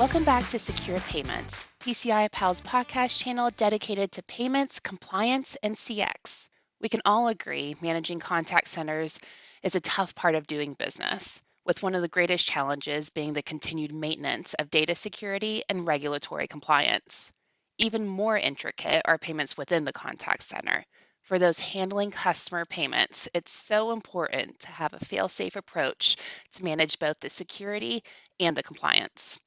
Welcome back to Secure Payments, PCI PAL's podcast channel dedicated to payments, compliance, and CX. We can all agree managing contact centers is a tough part of doing business, with one of the greatest challenges being the continued maintenance of data security and regulatory compliance. Even more intricate are payments within the contact center. For those handling customer payments, it's so important to have a fail-safe approach to manage both the security and the compliance.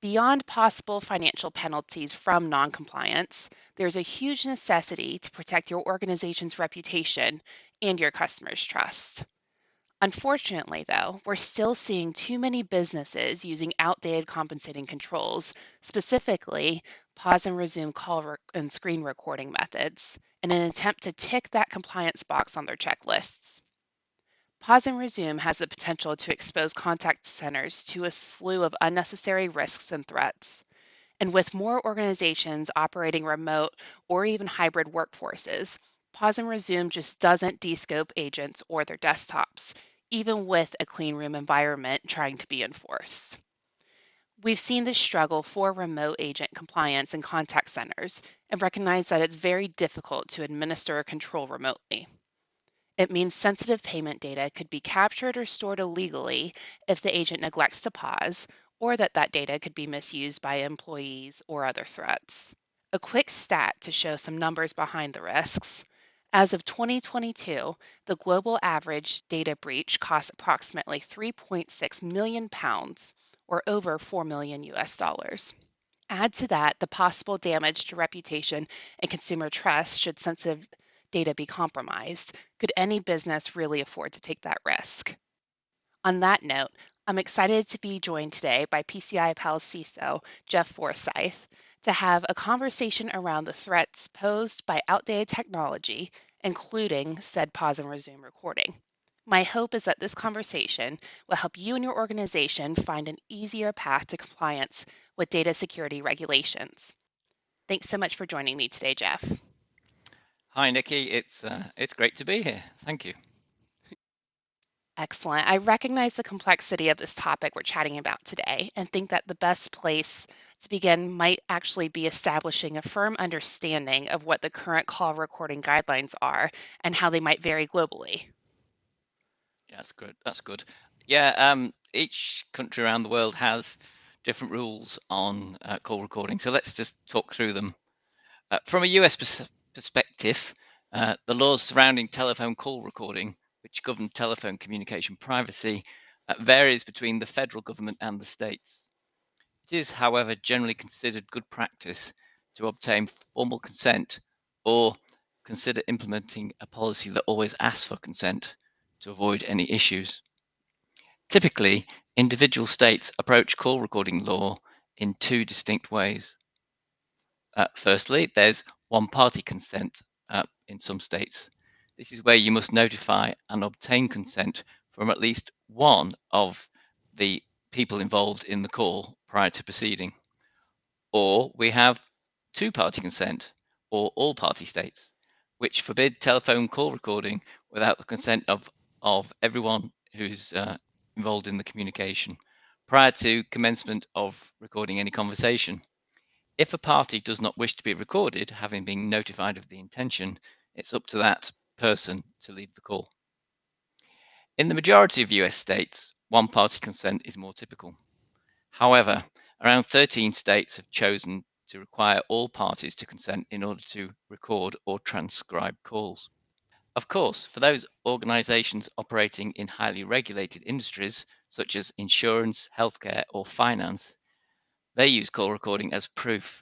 Beyond possible financial penalties from noncompliance, there's a huge necessity to protect your organization's reputation and your customers' trust. Unfortunately, though, we're still seeing too many businesses using outdated compensating controls, specifically pause and resume call and screen recording methods, in an attempt to tick that compliance box on their checklists. Pause and resume has the potential to expose contact centers to a slew of unnecessary risks and threats. And with more organizations operating remote or even hybrid workforces, pause and resume just doesn't descope agents or their desktops, even with a clean room environment trying to be enforced. We've seen this struggle for remote agent compliance in contact centers and recognize that it's very difficult to administer or control remotely. It means sensitive payment data could be captured or stored illegally if the agent neglects to pause, or that data could be misused by employees or other threats. A quick stat to show some numbers behind the risks. As of 2022, the global average data breach cost approximately £3.6 million, or over $4 million. Add to that the possible damage to reputation and consumer trust should sensitive data be compromised. Could any business really afford to take that risk? On that note, I'm excited to be joined today by PCI PAL's CISO, Geoff Forsyth, to have a conversation around the threats posed by outdated technology, including said pause and resume recording. My hope is that this conversation will help you and your organization find an easier path to compliance with data security regulations. Thanks so much for joining me today, Geoff. Hi, Nikki. It's great to be here. Thank you. Excellent. I recognize the complexity of this topic we're chatting about today and think that the best place to begin might actually be establishing a firm understanding of what the current call recording guidelines are and how they might vary globally. Yeah, that's good. Yeah, each country around the world has different rules on call recording. So let's just talk through them. From a US perspective, the laws surrounding telephone call recording, which govern telephone communication privacy, varies between the federal government and the states. It is, however, generally considered good practice to obtain formal consent or consider implementing a policy that always asks for consent to avoid any issues. Typically, individual states approach call recording law in two distinct ways. Firstly, there's one-party consent in some states. This is where you must notify and obtain consent from at least one of the people involved in the call prior to proceeding. Or we have two-party consent, or all-party states, which forbid telephone call recording without the consent of everyone who's involved in the communication prior to commencement of recording any conversation. If a party does not wish to be recorded, having been notified of the intention, it's up to that person to leave the call. In the majority of US states, one-party consent is more typical. However, around 13 states have chosen to require all parties to consent in order to record or transcribe calls. Of course, for those organizations operating in highly regulated industries, such as insurance, healthcare, or finance, they use call recording as proof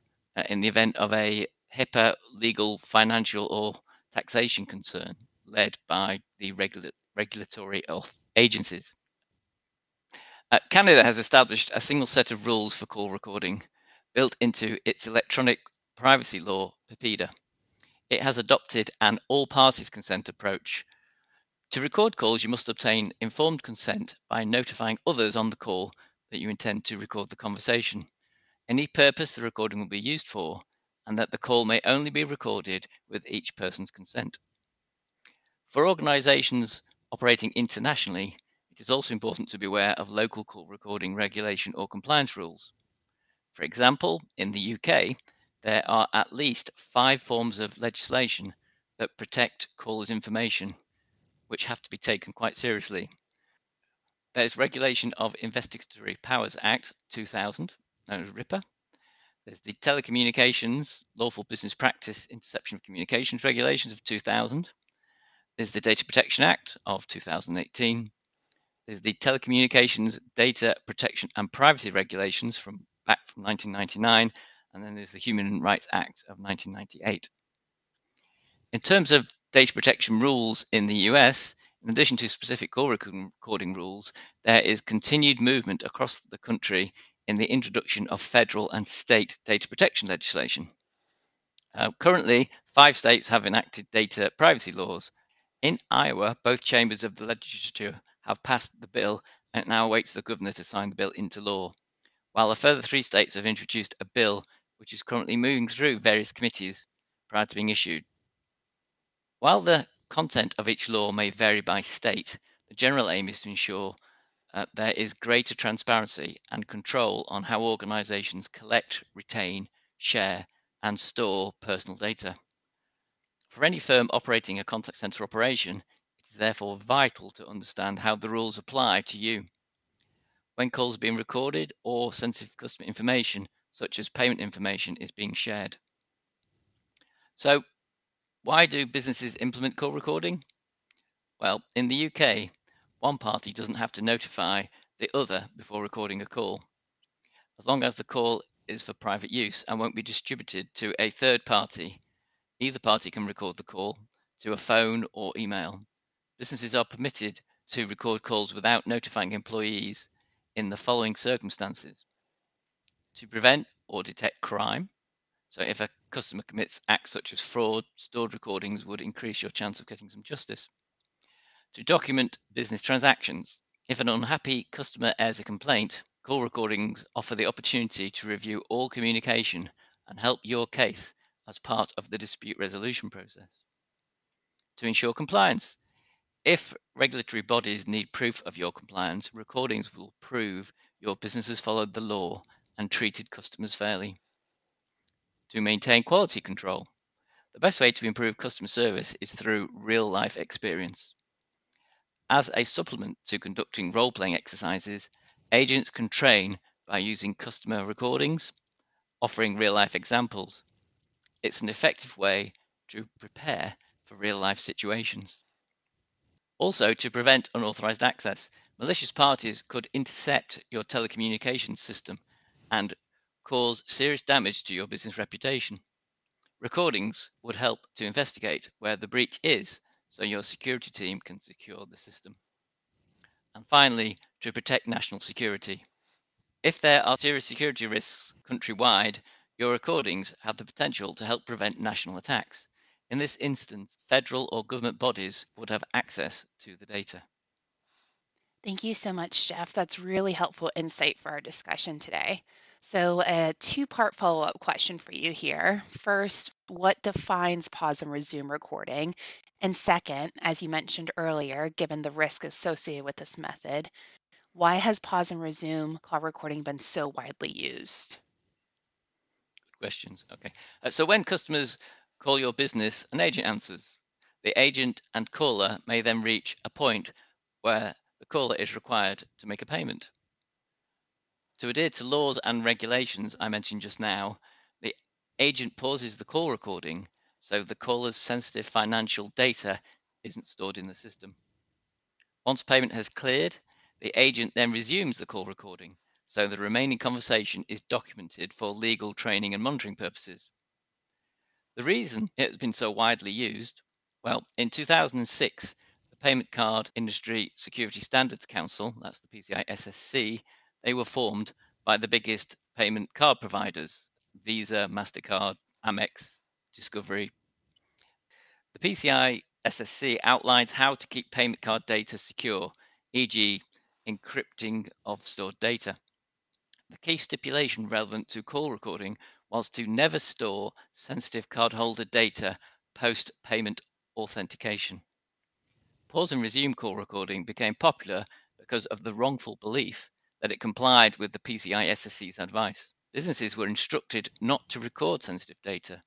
in the event of a HIPAA legal, financial, or taxation concern led by the regulatory agencies. Canada has established a single set of rules for call recording built into its electronic privacy law, PIPEDA. It has adopted an all parties consent approach. To record calls, you must obtain informed consent by notifying others on the call that you intend to record the conversation, any purpose the recording will be used for, and that the call may only be recorded with each person's consent. For organizations operating internationally, It is also important to be aware of local call recording regulation or compliance rules. For example, in the UK, there are at least 5 forms of legislation that protect callers' information, which have to be taken quite seriously. There's Regulation of Investigatory Powers Act 2000, known as RIPA. There's the Telecommunications Lawful Business Practice Interception of Communications Regulations of 2000. There's the Data Protection Act of 2018. There's the Telecommunications Data Protection and Privacy Regulations from 1999. And then there's the Human Rights Act of 1998. In terms of data protection rules in the US, in addition to specific call recording rules, there is continued movement across the country in the introduction of federal and state data protection legislation. Currently, 5 states have enacted data privacy laws. In Iowa, both chambers of the legislature have passed the bill, and it now awaits the governor to sign the bill into law, while a further 3 states have introduced a bill which is currently moving through various committees prior to being issued. While the content of each law may vary by state, the general aim is to ensure there is greater transparency and control on how organizations collect, retain, share, and store personal data. For any firm operating a contact center operation, it is therefore vital to understand how the rules apply to you. When calls are being recorded or sensitive customer information, such as payment information, is being shared. So, why do businesses implement call recording? Well, in the UK, one party doesn't have to notify the other before recording a call, as long as the call is for private use and won't be distributed to a third party. Either party can record the call to a phone or email. Businesses are permitted to record calls without notifying employees in the following circumstances: to prevent or detect crime. So if a customer commits acts such as fraud, stored recordings would increase your chance of getting some justice. To document business transactions. If an unhappy customer airs a complaint, call recordings offer the opportunity to review all communication and help your case as part of the dispute resolution process. To ensure compliance. If regulatory bodies need proof of your compliance, recordings will prove your business has followed the law and treated customers fairly. To maintain quality control. The best way to improve customer service is through real-life experience. As a supplement to conducting role-playing exercises, agents can train by using customer recordings, offering real-life examples. It's an effective way to prepare for real-life situations. Also, to prevent unauthorized access, malicious parties could intercept your telecommunications system and cause serious damage to your business reputation. Recordings would help to investigate where the breach is, so your security team can secure the system. And finally, to protect national security. If there are serious security risks countrywide, your recordings have the potential to help prevent national attacks. In this instance, federal or government bodies would have access to the data. Thank you so much, Geoff. That's really helpful insight for our discussion today. So a 2-part follow-up question for you here. First, what defines pause and resume recording? And second, as you mentioned earlier, given the risk associated with this method, why has pause and resume call recording been so widely used? Good questions. Okay. So when customers call your business, an agent answers. The agent and caller may then reach a point where the caller is required to make a payment. To adhere to laws and regulations I mentioned just now, the agent pauses the call recording so the caller's sensitive financial data isn't stored in the system. Once payment has cleared, the agent then resumes the call recording so the remaining conversation is documented for legal training and monitoring purposes. The reason it has been so widely used, well, in 2006, the Payment Card Industry Security Standards Council, that's the PCI SSC, they were formed by the biggest payment card providers, Visa, MasterCard, Amex, Discovery. The PCI SSC outlines how to keep payment card data secure, e.g. encrypting of stored data. The key stipulation relevant to call recording was to never store sensitive cardholder data post-payment authentication. Pause and resume call recording became popular because of the wrongful belief that it complied with the PCI SSC's advice. Businesses were instructed not to record sensitive data.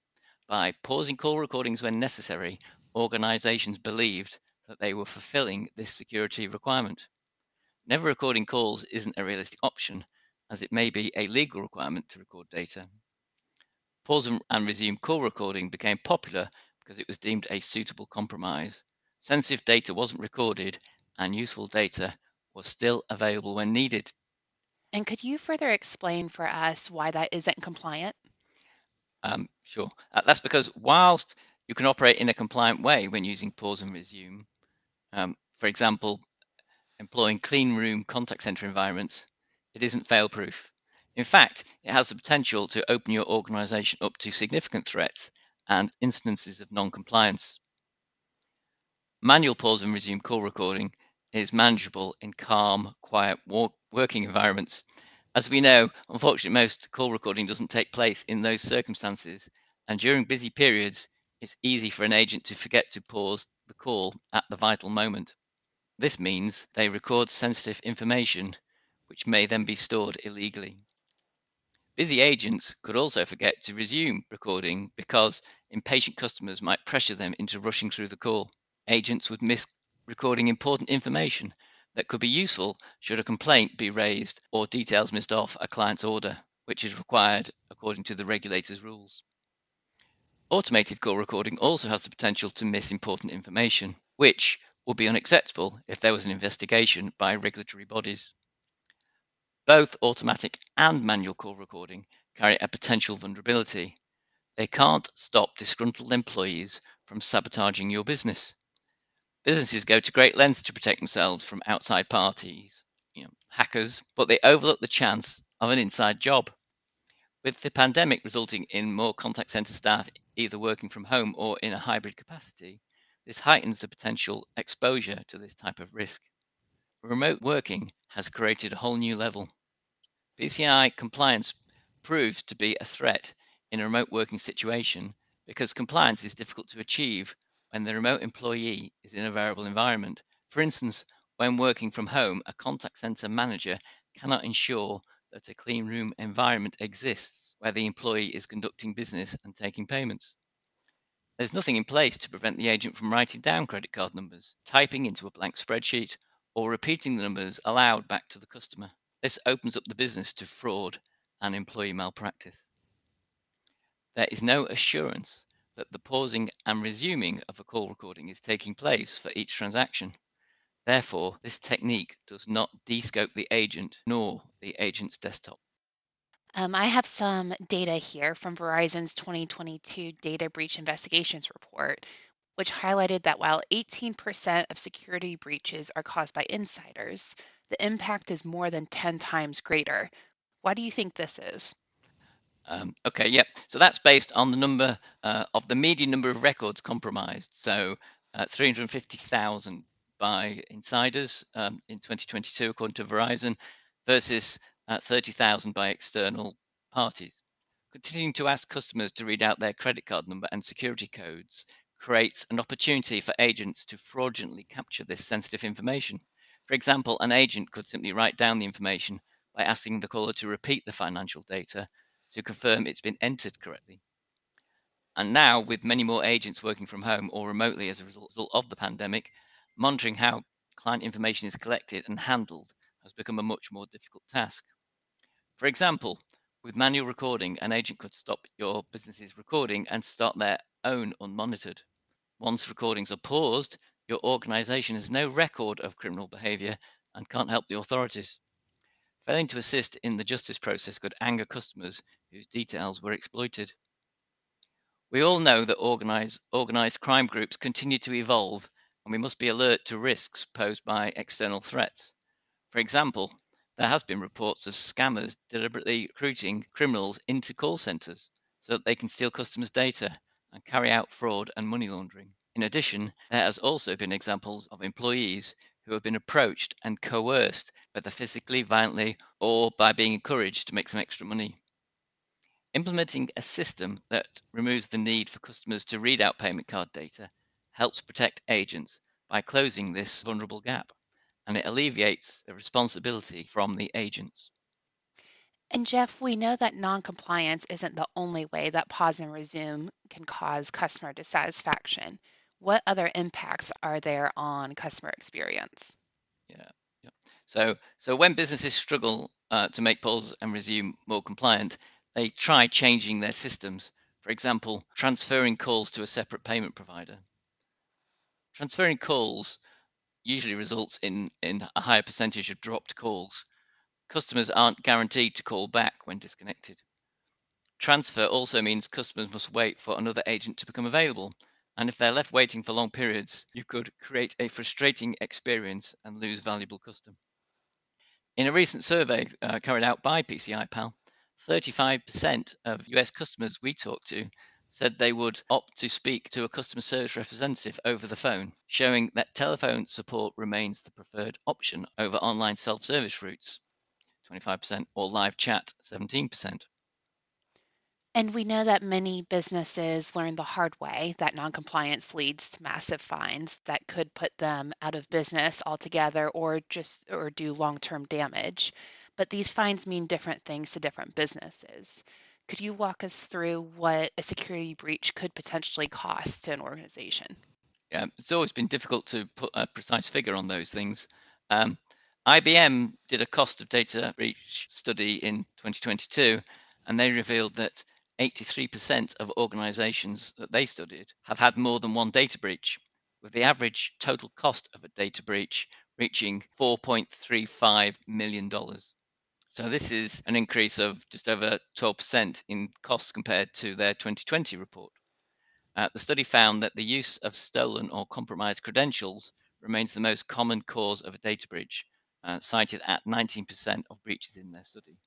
By pausing call recordings when necessary, organizations believed that they were fulfilling this security requirement. Never recording calls isn't a realistic option, as it may be a legal requirement to record data. Pause and resume call recording became popular because it was deemed a suitable compromise. Sensitive data wasn't recorded and useful data was still available when needed. And could you further explain for us why that isn't compliant? Sure. That's because whilst you can operate in a compliant way when using pause and resume, for example, employing clean room contact center environments, it isn't fail-proof. In fact, it has the potential to open your organization up to significant threats and instances of non-compliance. Manual pause and resume call recording is manageable in calm, quiet working environments. As we know, unfortunately, most call recording doesn't take place in those circumstances, and during busy periods, it's easy for an agent to forget to pause the call at the vital moment. This means they record sensitive information, which may then be stored illegally. Busy agents could also forget to resume recording because impatient customers might pressure them into rushing through the call. Agents would miss recording important information that could be useful should a complaint be raised or details missed off a client's order, which is required according to the regulator's rules. Automated call recording also has the potential to miss important information, which would be unacceptable if there was an investigation by regulatory bodies. Both automatic and manual call recording carry a potential vulnerability. They can't stop disgruntled employees from sabotaging your business. Businesses go to great lengths to protect themselves from outside parties, hackers, but they overlook the chance of an inside job. With the pandemic resulting in more contact center staff either working from home or in a hybrid capacity, this heightens the potential exposure to this type of risk. Remote working has created a whole new level. PCI compliance proves to be a threat in a remote working situation because compliance is difficult to achieve when the remote employee is in a variable environment. For instance, when working from home, a contact center manager cannot ensure that a clean room environment exists where the employee is conducting business and taking payments. There's nothing in place to prevent the agent from writing down credit card numbers, typing into a blank spreadsheet, or repeating the numbers aloud back to the customer. This opens up the business to fraud and employee malpractice. There is no assurance that the pausing and resuming of a call recording is taking place for each transaction. Therefore, this technique does not de-scope the agent nor the agent's desktop. I have some data here from Verizon's 2022 Data Breach Investigations Report, which highlighted that while 18% of security breaches are caused by insiders, the impact is more than 10 times greater. Why do you think this is? So that's based on the number of the median number of records compromised. So 350,000 by insiders in 2022, according to Verizon, versus 30,000 by external parties. Continuing to ask customers to read out their credit card number and security codes creates an opportunity for agents to fraudulently capture this sensitive information. For example, an agent could simply write down the information by asking the caller to repeat the financial data to confirm it's been entered correctly. And now, with many more agents working from home or remotely as a result of the pandemic, monitoring how client information is collected and handled has become a much more difficult task. For example, with manual recording, an agent could stop your business's recording and start their own unmonitored. Once recordings are paused, your organization has no record of criminal behavior and can't help the authorities. Failing to assist in the justice process could anger customers whose details were exploited. We all know that organized crime groups continue to evolve, and we must be alert to risks posed by external threats. For example, there has been reports of scammers deliberately recruiting criminals into call centers so that they can steal customers' data and carry out fraud and money laundering. In addition, there has also been examples of employees who have been approached and coerced, whether physically, violently, or by being encouraged to make some extra money. Implementing a system that removes the need for customers to read out payment card data helps protect agents by closing this vulnerable gap and it alleviates the responsibility from the agents. And Geoff, we know that non-compliance isn't the only way that pause and resume can cause customer dissatisfaction. What other impacts are there on customer experience? Yeah. So when businesses struggle to make pause and resume more compliant, they try changing their systems. For example, transferring calls to a separate payment provider. Transferring calls usually results in a higher percentage of dropped calls. Customers aren't guaranteed to call back when disconnected. Transfer also means customers must wait for another agent to become available. And if they're left waiting for long periods, you could create a frustrating experience and lose valuable custom. In a recent survey carried out by PCI PAL, 35% of US customers we talked to said they would opt to speak to a customer service representative over the phone, showing that telephone support remains the preferred option over online self-service routes, 25%, or live chat, 17%. And we know that many businesses learn the hard way that noncompliance leads to massive fines that could put them out of business altogether or do long-term damage. But these fines mean different things to different businesses. Could you walk us through what a security breach could potentially cost to an organization? Yeah, it's always been difficult to put a precise figure on those things. IBM did a cost of data breach study in 2022, and they revealed that 83% of organizations that they studied have had more than one data breach, with the average total cost of a data breach reaching $4.35 million. So this is an increase of just over 12% in costs compared to their 2020 report. The study found that the use of stolen or compromised credentials remains the most common cause of a data breach, cited at 19% of breaches in their study.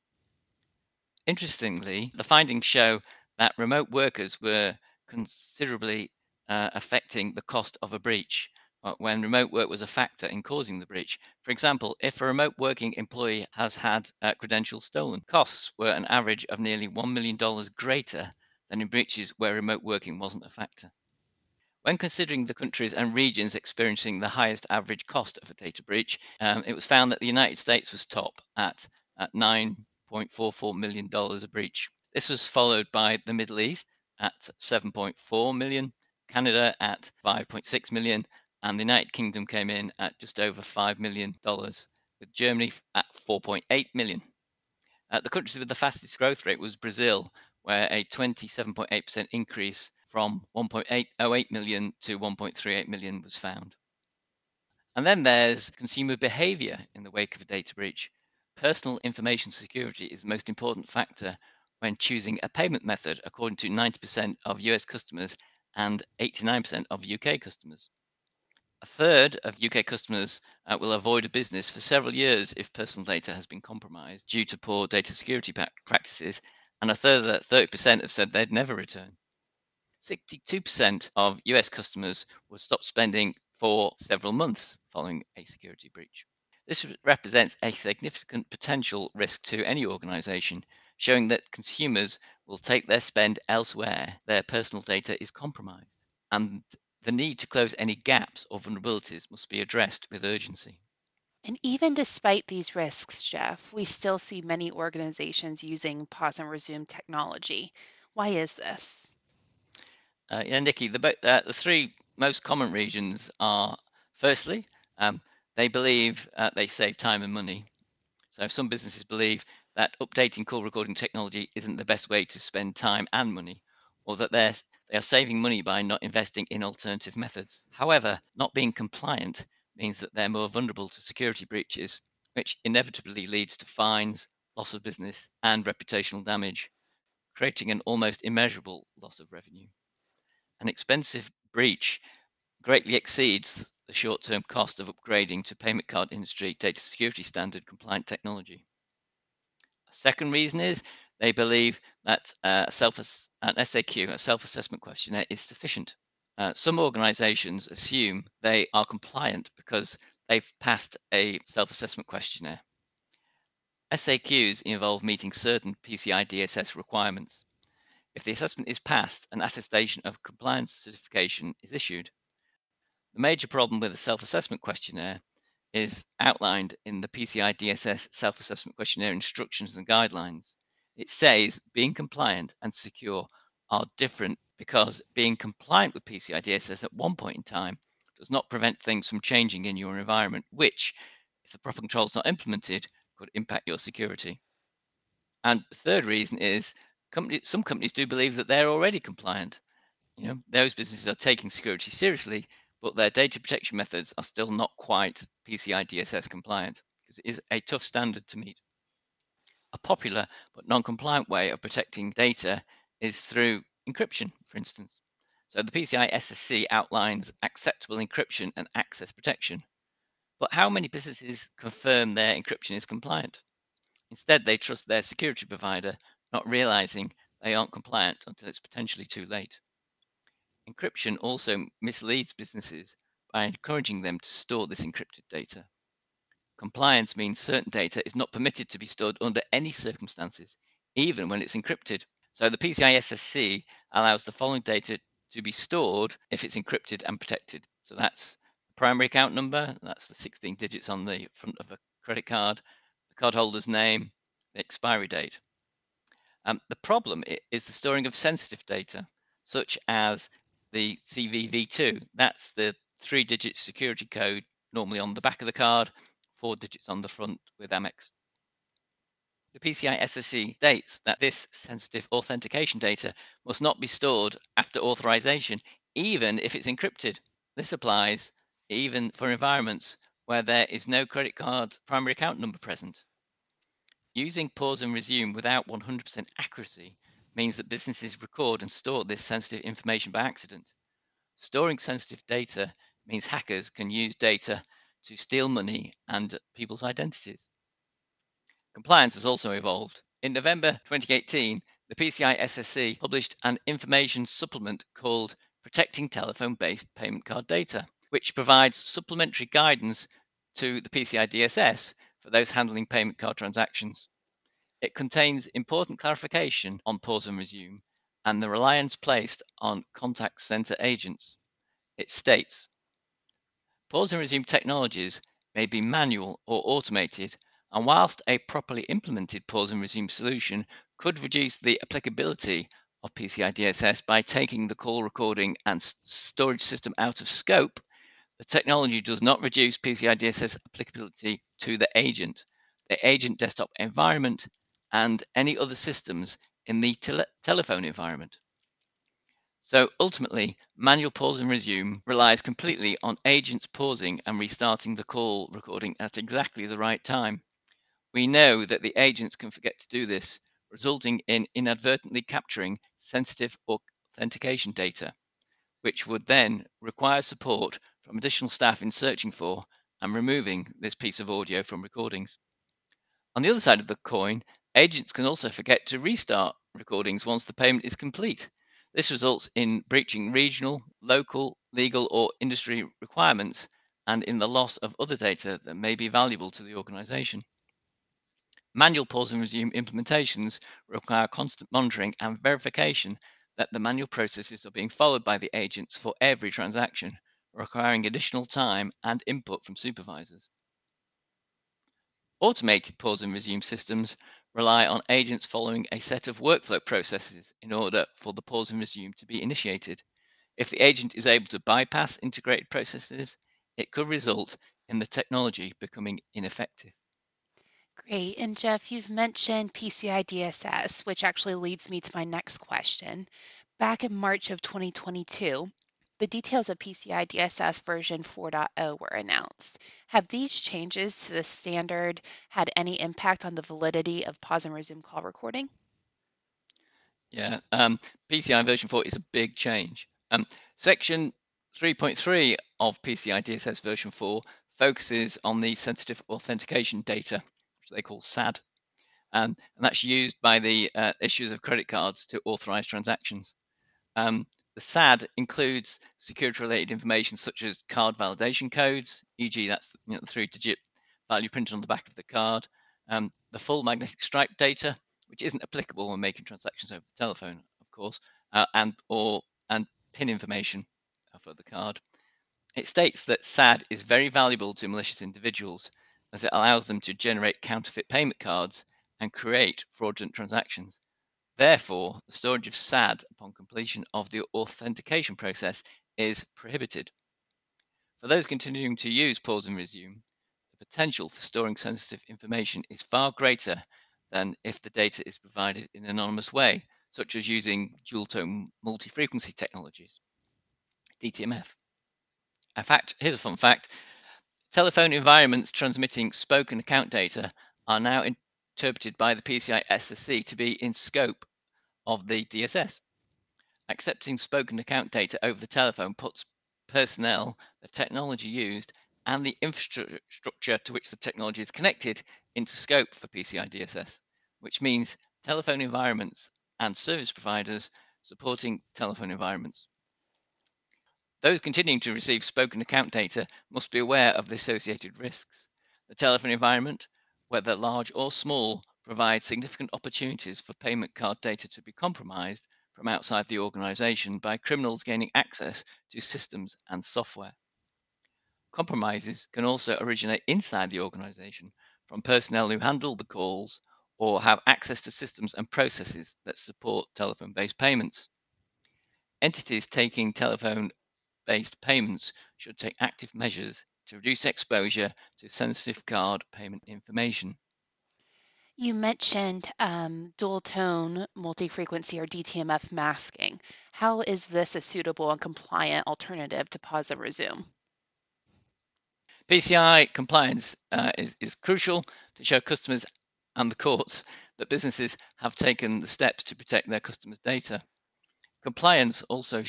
Interestingly, the findings show that remote workers were considerably affecting the cost of a breach when remote work was a factor in causing the breach. For example, if a remote working employee has had credentials stolen, costs were an average of nearly $1 million greater than in breaches where remote working wasn't a factor. When considering the countries and regions experiencing the highest average cost of a data breach, it was found that the United States was top at $9.44 million a breach. This was followed by the Middle East at $7.4 million, Canada at $5.6 million, and the United Kingdom came in at just over $5 million, with Germany at $4.8 million. The country with the fastest growth rate was Brazil, where a 27.8% increase from 1.808 million to 1.38 million was found. And then there's consumer behavior in the wake of a data breach. Personal information security is the most important factor when choosing a payment method, according to 90% of US customers and 89% of UK customers. A third of UK customers will avoid a business for several years if personal data has been compromised due to poor data security practices, and a further 30% have said they'd never return. 62% of US customers will stop spending for several months following a security breach. This represents a significant potential risk to any organization, showing that consumers will take their spend elsewhere their personal data is compromised, and the need to close any gaps or vulnerabilities must be addressed with urgency. And even despite these risks, Geoff, we still see many organizations using pause and resume technology. Why is this? Nikki, the three most common reasons are, firstly, they believe they save time and money. So some businesses believe that updating call recording technology isn't the best way to spend time and money, or that they are saving money by not investing in alternative methods. However, not being compliant means that they're more vulnerable to security breaches, which inevitably leads to fines, loss of business, and reputational damage, creating an almost immeasurable loss of revenue. An expensive breach greatly exceeds the short-term cost of upgrading to payment card industry data security standard compliant technology. A second reason is they believe that an SAQ, a self-assessment questionnaire, is sufficient. Some organizations assume they are compliant because they've passed a self-assessment questionnaire. SAQs involve meeting certain PCI DSS requirements. If the assessment is passed, an attestation of compliance certification is issued. The major problem with a self-assessment questionnaire is outlined in the PCI DSS self-assessment questionnaire instructions and guidelines. It says being compliant and secure are different because being compliant with PCI DSS at one point in time does not prevent things from changing in your environment, which, if the proper control is not implemented, could impact your security. And the third reason is some companies do believe that they're already compliant. You know, those businesses are taking security seriously, but their data protection methods are still not quite PCI DSS compliant because it is a tough standard to meet. A popular but non-compliant way of protecting data is through encryption, for instance. So the PCI SSC outlines acceptable encryption and access protection. But how many businesses confirm their encryption is compliant? Instead, they trust their security provider, not realizing they aren't compliant until it's potentially too late. Encryption also misleads businesses by encouraging them to store this encrypted data. Compliance means certain data is not permitted to be stored under any circumstances, even when it's encrypted. So the PCI SSC allows the following data to be stored if it's encrypted and protected. So that's the primary account number, that's the 16 digits on the front of a credit card, the cardholder's name, the expiry date. The problem is the storing of sensitive data, such as the CVV2, that's the 3-digit security code normally on the back of the card, 4 digits on the front with Amex. The PCI SSC states that this sensitive authentication data must not be stored after authorization, even if it's encrypted. This applies even for environments where there is no credit card primary account number present. Using pause and resume without 100% accuracy means that businesses record and store this sensitive information by accident. Storing sensitive data means hackers can use data to steal money and people's identities. Compliance has also evolved. In November 2018, the PCI SSC published an information supplement called Protecting Telephone-Based Payment Card Data, which provides supplementary guidance to the PCI DSS for those handling payment card transactions. It contains important clarification on pause and resume and the reliance placed on contact center agents. It states, pause and resume technologies may be manual or automated, and whilst a properly implemented pause and resume solution could reduce the applicability of PCI DSS by taking the call recording and storage system out of scope, the technology does not reduce PCI DSS applicability to the agent desktop environment, and any other systems in the telephone environment. So ultimately, manual pause and resume relies completely on agents pausing and restarting the call recording at exactly the right time. We know that the agents can forget to do this, resulting in inadvertently capturing sensitive authentication data, which would then require support from additional staff in searching for and removing this piece of audio from recordings. On the other side of the coin, agents can also forget to restart recordings once the payment is complete. This results in breaching regional, local, legal, or industry requirements and in the loss of other data that may be valuable to the organization. Manual pause and resume implementations require constant monitoring and verification that the manual processes are being followed by the agents for every transaction, requiring additional time and input from supervisors. Automated pause and resume systems rely on agents following a set of workflow processes in order for the pause and resume to be initiated. If the agent is able to bypass integrated processes, it could result in the technology becoming ineffective. Great. And Geoff, you've mentioned PCI DSS, which actually leads me to my next question. Back in March of 2022, the details of PCI DSS version 4.0 were announced. Have these changes to the standard had any impact on the validity of pause and resume call recording? Yeah, PCI version 4 is a big change. Section 3.3 of PCI DSS version 4 focuses on the sensitive authentication data, which they call SAD, and that's used by the issuers of credit cards to authorize transactions. The SAD includes security-related information such as card validation codes, e.g. that's the 3-digit value printed on the back of the card, the full magnetic stripe data, which isn't applicable when making transactions over the telephone, of course, and PIN information for the card. It states that SAD is very valuable to malicious individuals as it allows them to generate counterfeit payment cards and create fraudulent transactions. Therefore, the storage of SAD upon completion of the authentication process is prohibited. For those continuing to use pause and resume, the potential for storing sensitive information is far greater than if the data is provided in an anonymous way, such as using dual-tone multi-frequency technologies, DTMF. In fact, here's a fun fact. Telephone environments transmitting spoken account data are now interpreted by the PCI SSC to be in scope of the DSS. Accepting spoken account data over the telephone puts personnel, the technology used, and the infrastructure to which the technology is connected into scope for PCI DSS, which means telephone environments and service providers supporting telephone environments. Those continuing to receive spoken account data must be aware of the associated risks. The telephone environment, whether large or small, provides significant opportunities for payment card data to be compromised from outside the organization by criminals gaining access to systems and software. Compromises can also originate inside the organization from personnel who handle the calls or have access to systems and processes that support telephone-based payments. Entities taking telephone-based payments should take active measures to reduce exposure to sensitive card payment information. You mentioned dual-tone multi-frequency or DTMF masking. How is this a suitable and compliant alternative to pause and resume? PCI compliance is crucial to show customers and the courts that businesses have taken the steps to protect their customers' data. Compliance also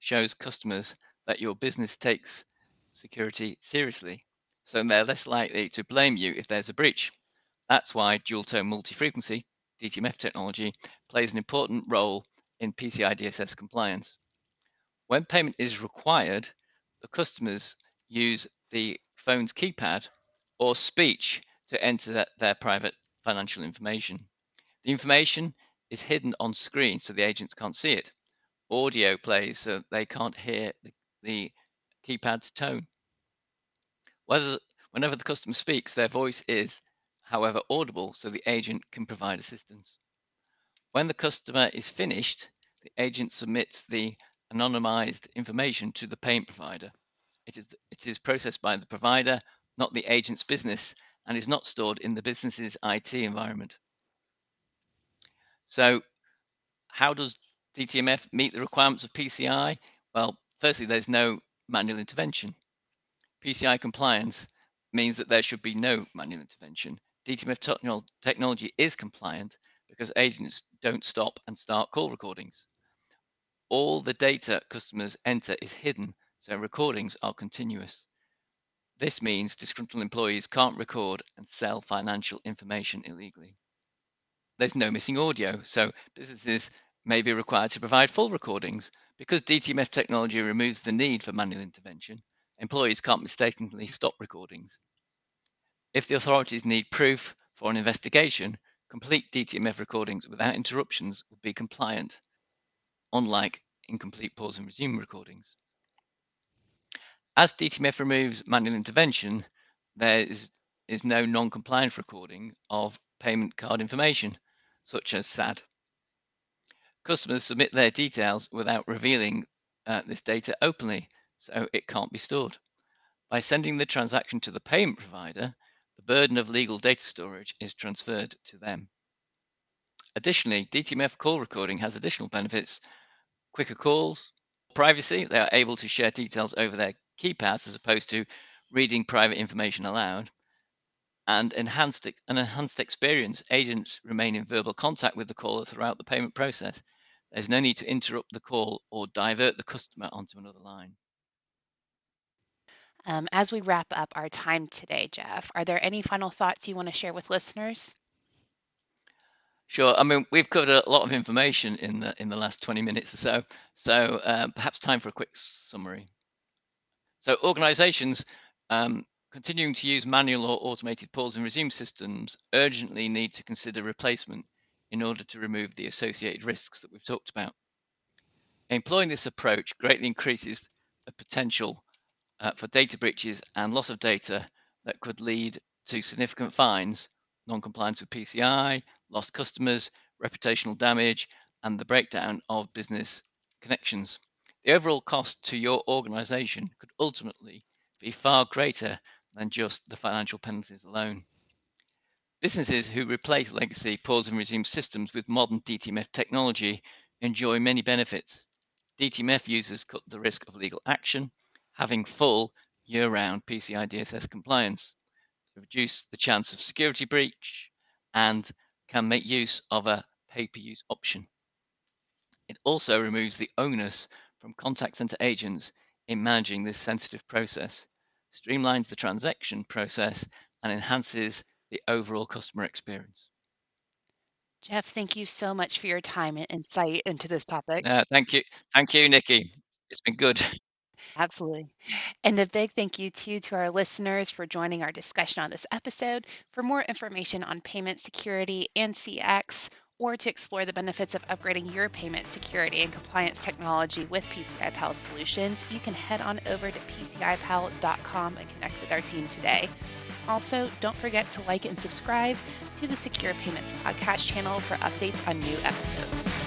shows customers that your business takes security seriously, so they're less likely to blame you if there's a breach. That's why dual-tone multi-frequency, DTMF technology, plays an important role in PCI DSS compliance. When payment is required, the customers use the phone's keypad or speech to enter their private financial information. The information is hidden on screen so the agents can't see it. Audio plays so they can't hear the keypad's tone. Whenever the customer speaks, their voice is however audible, so the agent can provide assistance. When the customer is finished, the agent submits the anonymized information to the payment provider. It is processed by the provider, not the agent's business, and is not stored in the business's IT environment. So how does DTMF meet the requirements of PCI? Well, firstly, there's no manual intervention. PCI compliance means that there should be no manual intervention. DTMF technology is compliant because agents don't stop and start call recordings. All the data customers enter is hidden, so recordings are continuous. This means disgruntled employees can't record and sell financial information illegally. There's no missing audio, so businesses may be required to provide full recordings. Because DTMF technology removes the need for manual intervention, employees can't mistakenly stop recordings. If the authorities need proof for an investigation, complete DTMF recordings without interruptions would be compliant, unlike incomplete pause and resume recordings. As DTMF removes manual intervention, there is no non-compliant recording of payment card information, such as SAD. Customers submit their details without revealing this data openly, so it can't be stored. By sending the transaction to the payment provider, the burden of legal data storage is transferred to them. Additionally, DTMF call recording has additional benefits: quicker calls, privacy. They are able to share details over their keypads as opposed to reading private information aloud, and an enhanced experience. Agents remain in verbal contact with the caller throughout the payment process. There's no need to interrupt the call or divert the customer onto another line. As we wrap up our time today, Geoff, are there any final thoughts you want to share with listeners? Sure. I mean, we've covered a lot of information in the last 20 minutes or so. So perhaps time for a quick summary. So organizations continuing to use manual or automated pause and resume systems urgently need to consider replacement in order to remove the associated risks that we've talked about. Employing this approach greatly increases the potential for data breaches and loss of data that could lead to significant fines, non-compliance with PCI, lost customers, reputational damage, and the breakdown of business connections. The overall cost to your organization could ultimately be far greater than just the financial penalties alone. Businesses who replace legacy pause and resume systems with modern DTMF technology enjoy many benefits. DTMF users cut the risk of legal action, having full year-round PCI DSS compliance, reduce the chance of security breach, and can make use of a pay-per-use option. It also removes the onus from contact center agents in managing this sensitive process, streamlines the transaction process, and enhances the overall customer experience. Geoff, thank you so much for your time and insight into this topic. Thank you, Nikki. It's been good. Absolutely. And a big thank you too to our listeners for joining our discussion on this episode. For more information on payment security and CX, or to explore the benefits of upgrading your payment security and compliance technology with PCI PAL solutions, you can head on over to PCIPAL.com and connect with our team today. Also, don't forget to like and subscribe to the Secure Payments Podcast channel for updates on new episodes.